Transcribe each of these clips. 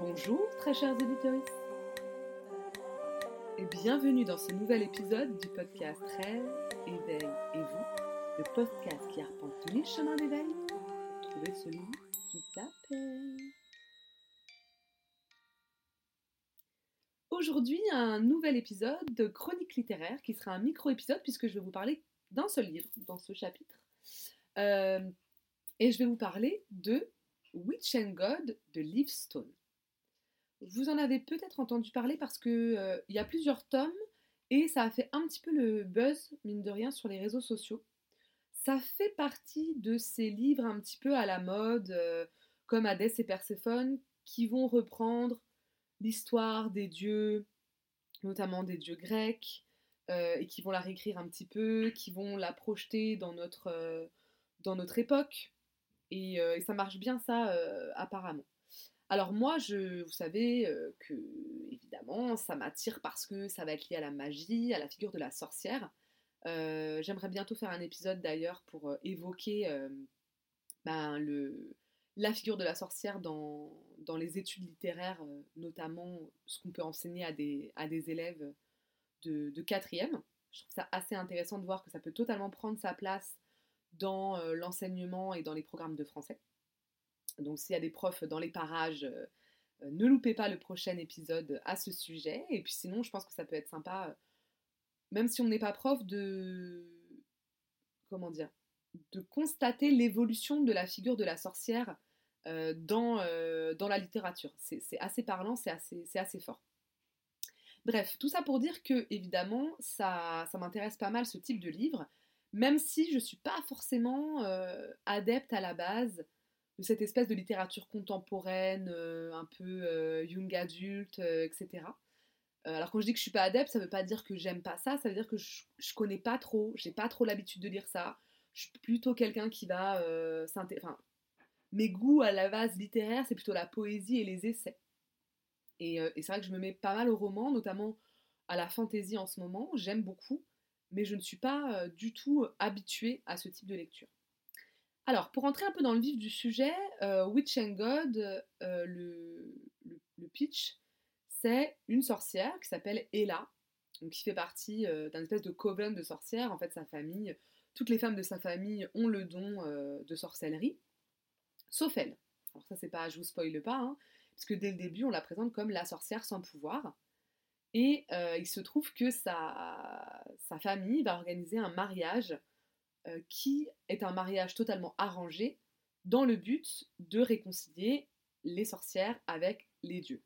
Bonjour très chers auditeurs et bienvenue dans ce nouvel épisode du podcast Rêve, éveil et vous, le podcast qui arpente tous les chemins d'éveil pour trouver celui qui t'appelle. Aujourd'hui, un nouvel épisode de chronique littéraire qui sera un micro-épisode puisque je vais vous parler d'un seul livre, dans ce chapitre. Et je vais vous parler de Witch and God de Livestone. Vous en avez peut-être entendu parler parce que y a plusieurs tomes et ça a fait un petit peu le buzz, mine de rien, sur les réseaux sociaux. Ça fait partie de ces livres un petit peu à la mode, comme Hadès et Perséphone, qui vont reprendre l'histoire des dieux, notamment des dieux grecs, et qui vont la réécrire un petit peu, qui vont la projeter dans notre époque. Et ça marche bien ça, apparemment. Alors moi, vous savez que, évidemment, ça m'attire parce que ça va être lié à la magie, à la figure de la sorcière. J'aimerais bientôt faire un épisode d'ailleurs pour évoquer la figure de la sorcière dans les études littéraires, notamment ce qu'on peut enseigner à des élèves de 4e. Je trouve ça assez intéressant de voir que ça peut totalement prendre sa place dans l'enseignement et dans les programmes de français. Donc s'il y a des profs dans les parages, ne loupez pas le prochain épisode à ce sujet. Et puis sinon, je pense que ça peut être sympa, même si on n'est pas prof, de constater l'évolution de la figure de la sorcière dans la littérature. C'est assez parlant, c'est assez fort. Bref, tout ça pour dire que, évidemment, ça m'intéresse pas mal ce type de livre, même si je ne suis pas forcément adepte à la base de cette espèce de littérature contemporaine, un peu young adulte, etc. Alors quand je dis que je ne suis pas adepte, ça ne veut pas dire que j'aime pas ça, ça veut dire que je ne connais pas trop, j'ai pas trop l'habitude de lire ça. Je suis plutôt quelqu'un qui va... mes goûts à la base littéraire, c'est plutôt la poésie et les essais. Et c'est vrai que je me mets pas mal au roman, notamment à la fantaisie en ce moment, j'aime beaucoup, mais je ne suis pas du tout habituée à ce type de lecture. Alors, pour entrer un peu dans le vif du sujet, Witch and God, le pitch, c'est une sorcière qui s'appelle Ella, donc qui fait partie d'un espèce de coven de sorcières, en fait sa famille... Toutes les femmes de sa famille ont le don de sorcellerie, sauf elle. Alors ça, c'est pas, je vous spoile pas, hein, parce que dès le début, on la présente comme la sorcière sans pouvoir. Et il se trouve que sa famille va organiser un mariage qui est un mariage totalement arrangé dans le but de réconcilier les sorcières avec les dieux.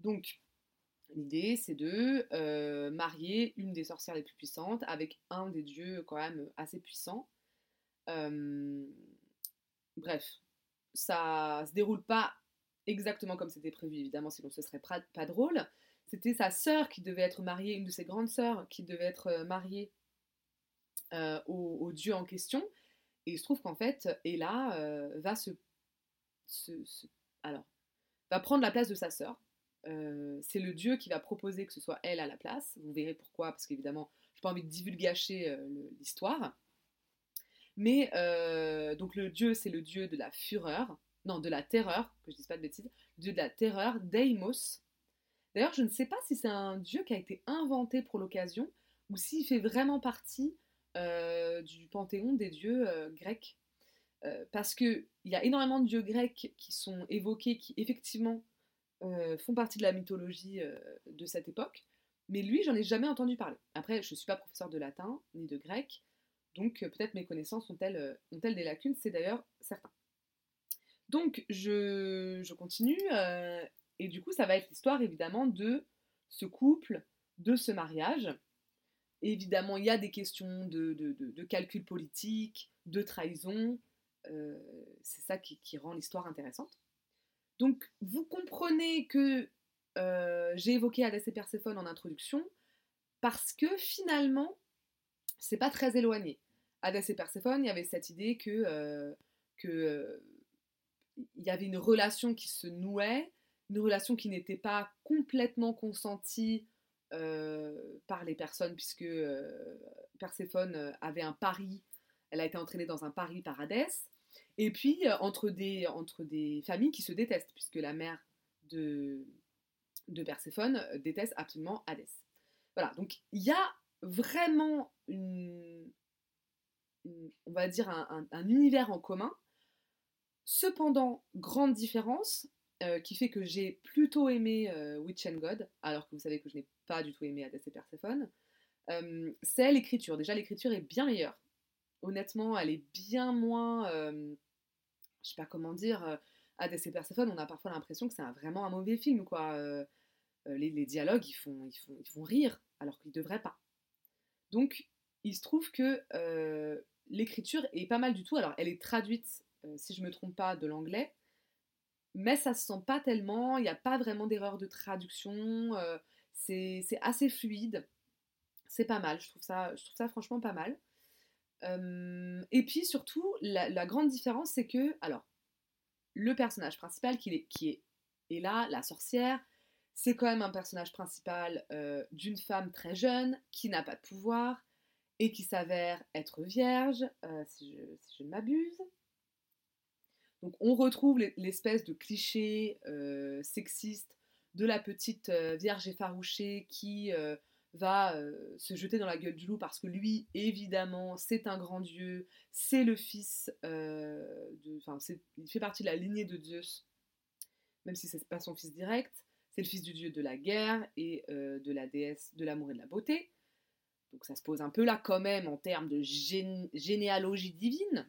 Donc, l'idée, c'est de marier une des sorcières les plus puissantes avec un des dieux quand même assez puissant. Bref, ça se déroule pas exactement comme c'était prévu, évidemment, sinon ce serait pas drôle. C'était sa sœur qui devait être mariée, une de ses grandes sœurs qui devait être mariée au dieu en question. Et il se trouve qu'en fait, Ella va prendre la place de sa sœur. C'est le dieu qui va proposer que ce soit elle à la place. Vous verrez pourquoi, parce qu'évidemment, j'ai pas envie de divulgacher l'histoire. Mais donc le dieu, c'est le dieu de la fureur, non, de la terreur, que je dise pas de bêtises, le dieu de la terreur, Deimos. D'ailleurs, je ne sais pas si c'est un dieu qui a été inventé pour l'occasion ou s'il fait vraiment partie du panthéon des dieux grecs. Parce qu'il y a énormément de dieux grecs qui sont évoqués, qui effectivement font partie de la mythologie de cette époque, mais lui, j'en ai jamais entendu parler. Après, je ne suis pas professeur de latin ni de grec, donc peut-être mes connaissances ont-elles des lacunes, c'est d'ailleurs certain. Donc, je continue, et du coup, ça va être l'histoire, évidemment, de ce couple, de ce mariage. Et évidemment, il y a des questions de calcul politique, de trahison, c'est ça qui rend l'histoire intéressante. Donc, vous comprenez que j'ai évoqué Hadès et Perséphone en introduction parce que, finalement, c'est pas très éloigné. Hadès et Perséphone, il y avait cette idée que y avait une relation qui se nouait, une relation qui n'était pas complètement consentie par les personnes puisque Perséphone avait un pari, elle a été entraînée dans un pari par Hadès. Et puis, entre des familles qui se détestent, puisque la mère de Perséphone déteste absolument Hadès. Voilà, donc il y a vraiment on va dire un univers en commun. Cependant, grande différence qui fait que j'ai plutôt aimé Witch and God, alors que vous savez que je n'ai pas du tout aimé Hadès et Perséphone, c'est l'écriture. Déjà, l'écriture est bien meilleure. Honnêtement, elle est bien moins... je sais pas comment dire... Hadès et Perséphone, on a parfois l'impression que c'est vraiment un mauvais film, quoi. Les dialogues, ils font rire, alors qu'ils ne devraient pas. Donc, il se trouve que l'écriture est pas mal du tout. Alors, elle est traduite, si je ne me trompe pas, de l'anglais, mais ça ne se sent pas tellement, il n'y a pas vraiment d'erreur de traduction, c'est assez fluide, c'est pas mal, je trouve ça franchement pas mal. Et puis, surtout, la grande différence, c'est que... alors, le personnage principal qui est Ella, la sorcière, c'est quand même un personnage principal d'une femme très jeune qui n'a pas de pouvoir et qui s'avère être vierge, si je ne m'abuse. Donc on retrouve l'espèce de cliché sexiste de la petite vierge effarouchée qui va se jeter dans la gueule du loup parce que lui, évidemment, c'est un grand dieu, c'est le fils, il fait partie de la lignée de Zeus, même si c'est pas son fils direct, c'est le fils du dieu de la guerre et de la déesse de l'amour et de la beauté. Donc ça se pose un peu là quand même en termes de généalogie divine.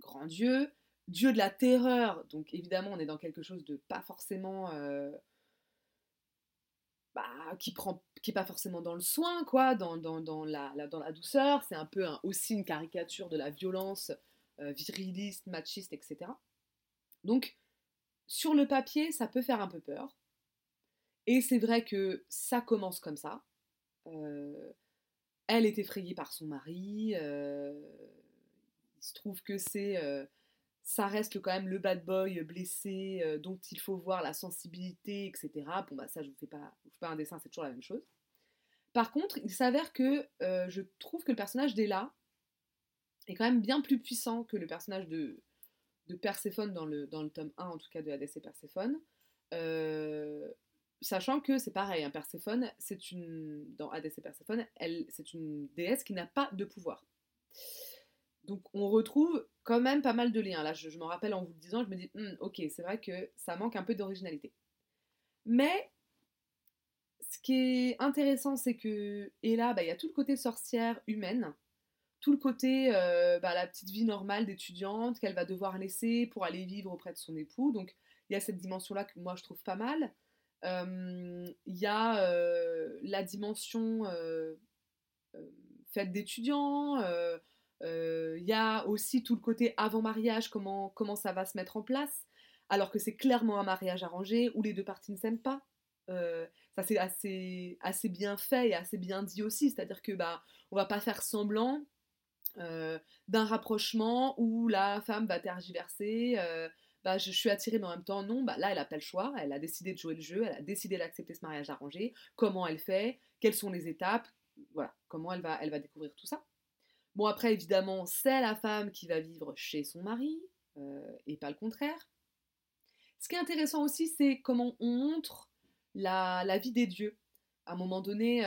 Grand dieu, dieu de la terreur, donc évidemment on est dans quelque chose de pas forcément... qui est pas forcément dans le soin, quoi, dans la douceur, c'est un peu aussi une caricature de la violence viriliste, machiste, etc. Donc, sur le papier, ça peut faire un peu peur. Et c'est vrai que ça commence comme ça. Elle est effrayée par son mari. Il se trouve que ça reste quand même le bad boy blessé dont il faut voir la sensibilité, etc. Bon, bah ça, je vous fais pas un dessin, c'est toujours la même chose. Par contre, il s'avère que je trouve que le personnage d'Ella est quand même bien plus puissant que le personnage de Perséphone dans le tome 1, en tout cas de Hadès et Perséphone. Sachant que c'est pareil, hein, Perséphone, dans Hadès et Perséphone, c'est une déesse qui n'a pas de pouvoir. Donc on retrouve quand même pas mal de liens. Là, je m'en rappelle en vous le disant, je me dis « Ok, c'est vrai que ça manque un peu d'originalité. » Mais ce qui est intéressant, c'est que Ella, il y a tout le côté sorcière humaine, tout le côté la petite vie normale d'étudiante qu'elle va devoir laisser pour aller vivre auprès de son époux. Donc il y a cette dimension-là que moi je trouve pas mal. Il y a la dimension fête d'étudiants... Il y a aussi tout le côté avant-mariage, comment ça va se mettre en place, alors que c'est clairement un mariage arrangé où les deux parties ne s'aiment pas. Ça c'est assez bien fait et assez bien dit aussi, c'est-à-dire que on va pas faire semblant d'un rapprochement où la femme va tergiverser, je suis attirée mais en même temps non, là elle a pas le choix, elle a décidé de jouer le jeu, elle a décidé d'accepter ce mariage arrangé, comment elle fait, quelles sont les étapes, voilà, comment elle va découvrir tout ça. Bon, après, évidemment, c'est la femme qui va vivre chez son mari, et pas le contraire. Ce qui est intéressant aussi, c'est comment on montre la vie des dieux. À un moment donné,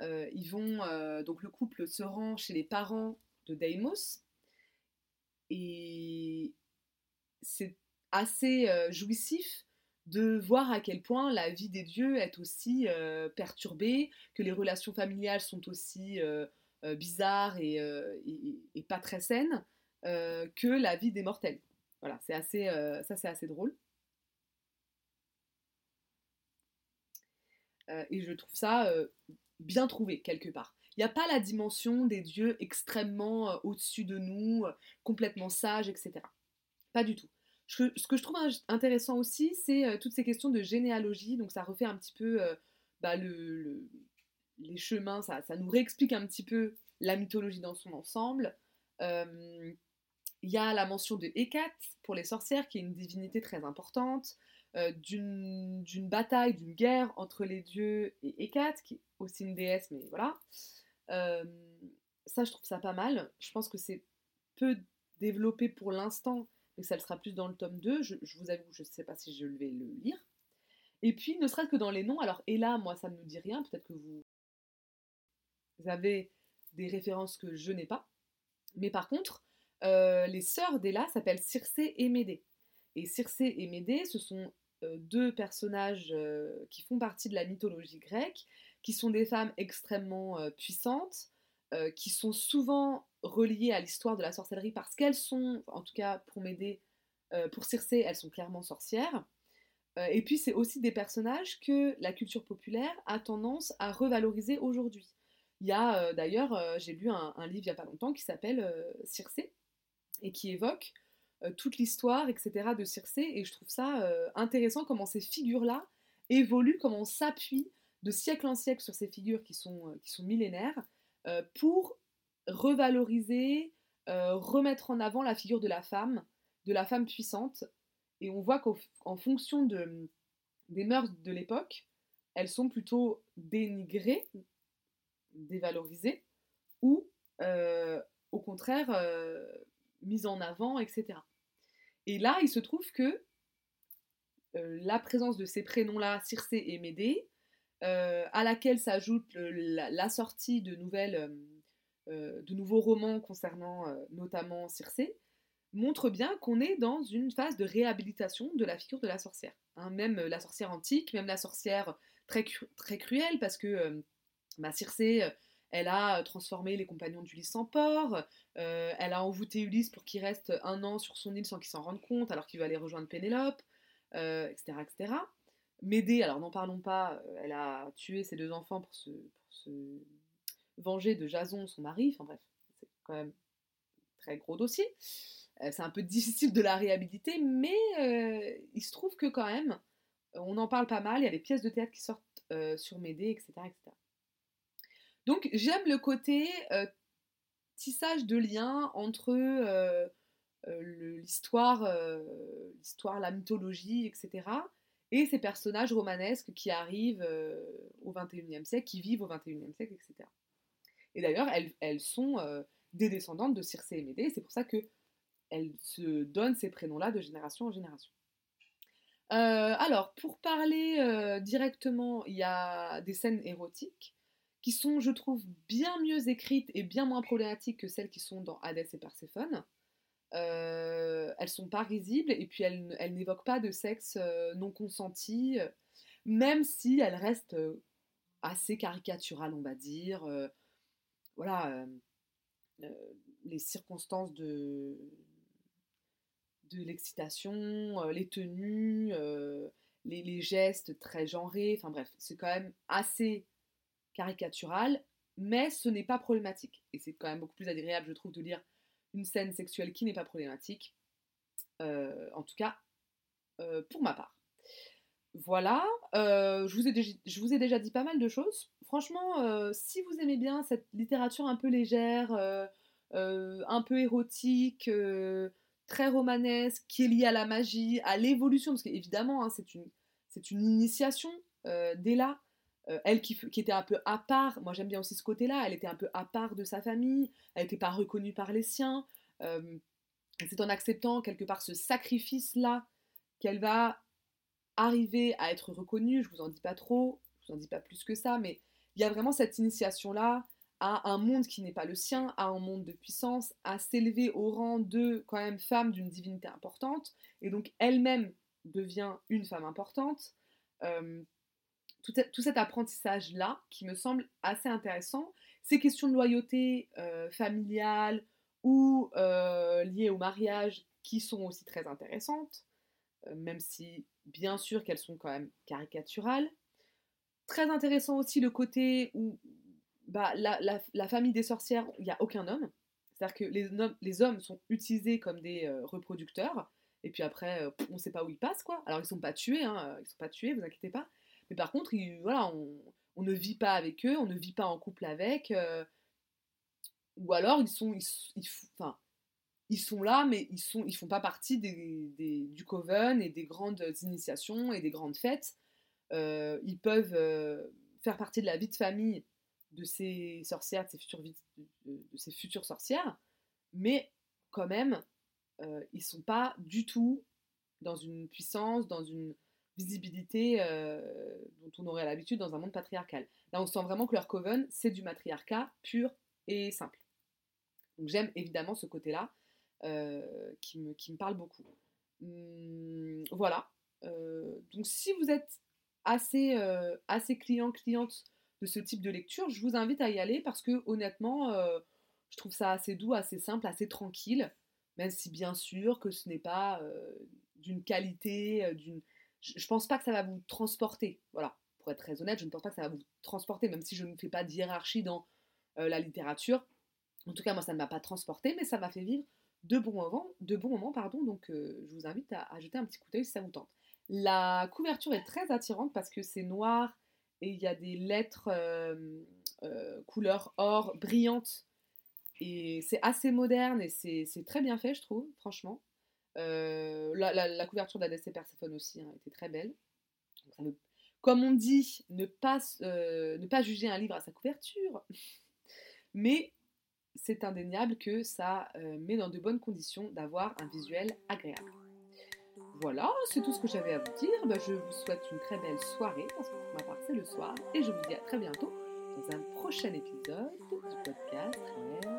donc le couple se rend chez les parents de Deimos, et c'est assez jouissif de voir à quel point la vie des dieux est aussi perturbée, que les relations familiales sont aussi... bizarre et pas très saine que la vie des mortels. Voilà, c'est assez drôle. Et je trouve ça bien trouvé, quelque part. Il n'y a pas la dimension des dieux extrêmement au-dessus de nous, complètement sages, etc. Pas du tout. Ce que je trouve intéressant aussi, c'est toutes ces questions de généalogie. Donc ça refait un petit peu les chemins, ça nous réexplique un petit peu la mythologie dans son ensemble. Il y a la mention de Hécate pour les sorcières, qui est une divinité très importante, d'une bataille, d'une guerre entre les dieux et Hécate, qui est aussi une déesse, mais voilà. Ça, je trouve ça pas mal. Je pense que c'est peu développé pour l'instant, mais ça le sera plus dans le tome 2. Je vous avoue, je ne sais pas si je vais le lire. Et puis, ne serait-ce que dans les noms, alors Ella, moi, ça ne me dit rien, peut-être que vous avez des références que je n'ai pas. Mais par contre, les sœurs d'Ella s'appellent Circé et Médée. Et Circé et Médée, ce sont deux personnages qui font partie de la mythologie grecque, qui sont des femmes extrêmement puissantes, qui sont souvent reliées à l'histoire de la sorcellerie parce qu'elles sont, en tout cas pour Médée, pour Circé, elles sont clairement sorcières. Et puis c'est aussi des personnages que la culture populaire a tendance à revaloriser aujourd'hui. Il y a d'ailleurs, j'ai lu un livre il n'y a pas longtemps qui s'appelle Circé et qui évoque toute l'histoire, etc. de Circé, et je trouve ça intéressant comment ces figures-là évoluent, comment on s'appuie de siècle en siècle sur ces figures qui sont millénaires pour revaloriser, remettre en avant la figure de la femme puissante, et on voit qu'en fonction des mœurs de l'époque, elles sont plutôt dénigrées, dévalorisées, ou au contraire mise en avant, etc. Et là, il se trouve que la présence de ces prénoms-là, Circé et Médée, à laquelle s'ajoute la sortie de nouveaux romans concernant notamment Circé, montre bien qu'on est dans une phase de réhabilitation de la figure de la sorcière. Hein, même la sorcière antique, même la sorcière très cruelle, parce que Circé... elle a transformé les compagnons d'Ulysse en porc, elle a envoûté Ulysse pour qu'il reste 1 an sur son île sans qu'il s'en rende compte, alors qu'il va aller rejoindre Pénélope, etc., etc. Médée, alors n'en parlons pas, elle a tué ses 2 enfants pour se venger de Jason, son mari, enfin bref, c'est quand même un très gros dossier. C'est un peu difficile de la réhabiliter, mais il se trouve que quand même, on en parle pas mal, il y a des pièces de théâtre qui sortent sur Médée, etc., etc. Donc j'aime le côté tissage de liens entre l'histoire, la mythologie, etc. et ces personnages romanesques qui arrivent au XXIe siècle, qui vivent au XXIe siècle, etc. Et d'ailleurs, elles sont des descendantes de Circé et Médée, c'est pour ça qu'elles se donnent ces prénoms-là de génération en génération. Alors, pour parler directement, il y a des scènes érotiques, qui sont, je trouve, bien mieux écrites et bien moins problématiques que celles qui sont dans Hadès et Perséphone. Elles sont pas risibles, et puis elles n'évoquent pas de sexe non consenti, même si elles restent assez caricaturales, on va dire. Les circonstances de l'excitation, les tenues, les gestes très genrés, enfin bref, c'est quand même assez caricatural, mais ce n'est pas problématique. Et c'est quand même beaucoup plus agréable, je trouve, de lire une scène sexuelle qui n'est pas problématique, en tout cas pour ma part. Voilà, je vous ai déjà dit pas mal de choses. Franchement, si vous aimez bien cette littérature un peu légère, un peu érotique, très romanesque, qui est liée à la magie, à l'évolution, parce qu'évidemment, hein, c'est une initiation dès là. Elle qui était un peu à part, moi j'aime bien aussi ce côté-là, elle était un peu à part de sa famille, elle n'était pas reconnue par les siens, c'est en acceptant quelque part ce sacrifice-là qu'elle va arriver à être reconnue. Je vous en dis pas trop, je vous en dis pas plus que ça, mais il y a vraiment cette initiation-là à un monde qui n'est pas le sien, à un monde de puissance, à s'élever au rang de, quand même, femme d'une divinité importante, et donc elle-même devient une femme importante, tout cet apprentissage-là, qui me semble assez intéressant, ces questions de loyauté familiale ou liées au mariage, qui sont aussi très intéressantes, même si, bien sûr, qu'elles sont quand même caricaturales. Très intéressant aussi le côté où la famille des sorcières, il n'y a aucun homme. C'est-à-dire que les hommes sont utilisés comme des reproducteurs, et puis après, on ne sait pas où ils passent, quoi. Alors, ils ne sont pas tués, hein, vous inquiétez pas. Mais par contre, on ne vit pas avec eux, on ne vit pas en couple avec, ou alors ils sont là, mais ils font pas partie du coven et des grandes initiations et des grandes fêtes. Ils peuvent faire partie de la vie de famille de ces sorcières, de ces futures sorcières, mais quand même, ils sont pas du tout dans une puissance, visibilité dont on aurait l'habitude dans un monde patriarcal. Là, on sent vraiment que leur coven, c'est du matriarcat pur et simple. Donc j'aime évidemment ce côté-là qui me parle beaucoup. Voilà. Donc si vous êtes assez client-cliente de ce type de lecture, je vous invite à y aller parce que honnêtement, je trouve ça assez doux, assez simple, assez tranquille, même si bien sûr que ce n'est pas d'une qualité, je pense pas que ça va vous transporter. Voilà, pour être très honnête, je ne pense pas que ça va vous transporter, même si je ne fais pas de hiérarchie dans la littérature. En tout cas, moi, ça ne m'a pas transporté, mais ça m'a fait vivre de bons moments. Donc, je vous invite à jeter un petit coup d'œil si ça vous tente. La couverture est très attirante parce que c'est noir et il y a des lettres couleur or brillantes. Et c'est assez moderne et c'est très bien fait, je trouve, franchement. La couverture d'Hadès et Perséphone aussi était très belle. Donc, comme on dit, ne pas juger un livre à sa couverture. Mais c'est indéniable que ça met dans de bonnes conditions d'avoir un visuel agréable. Voilà, c'est tout ce que j'avais à vous dire. Je vous souhaite une très belle soirée, parce que pour ma part, c'est le soir. Et je vous dis à très bientôt dans un prochain épisode du podcast Rêve.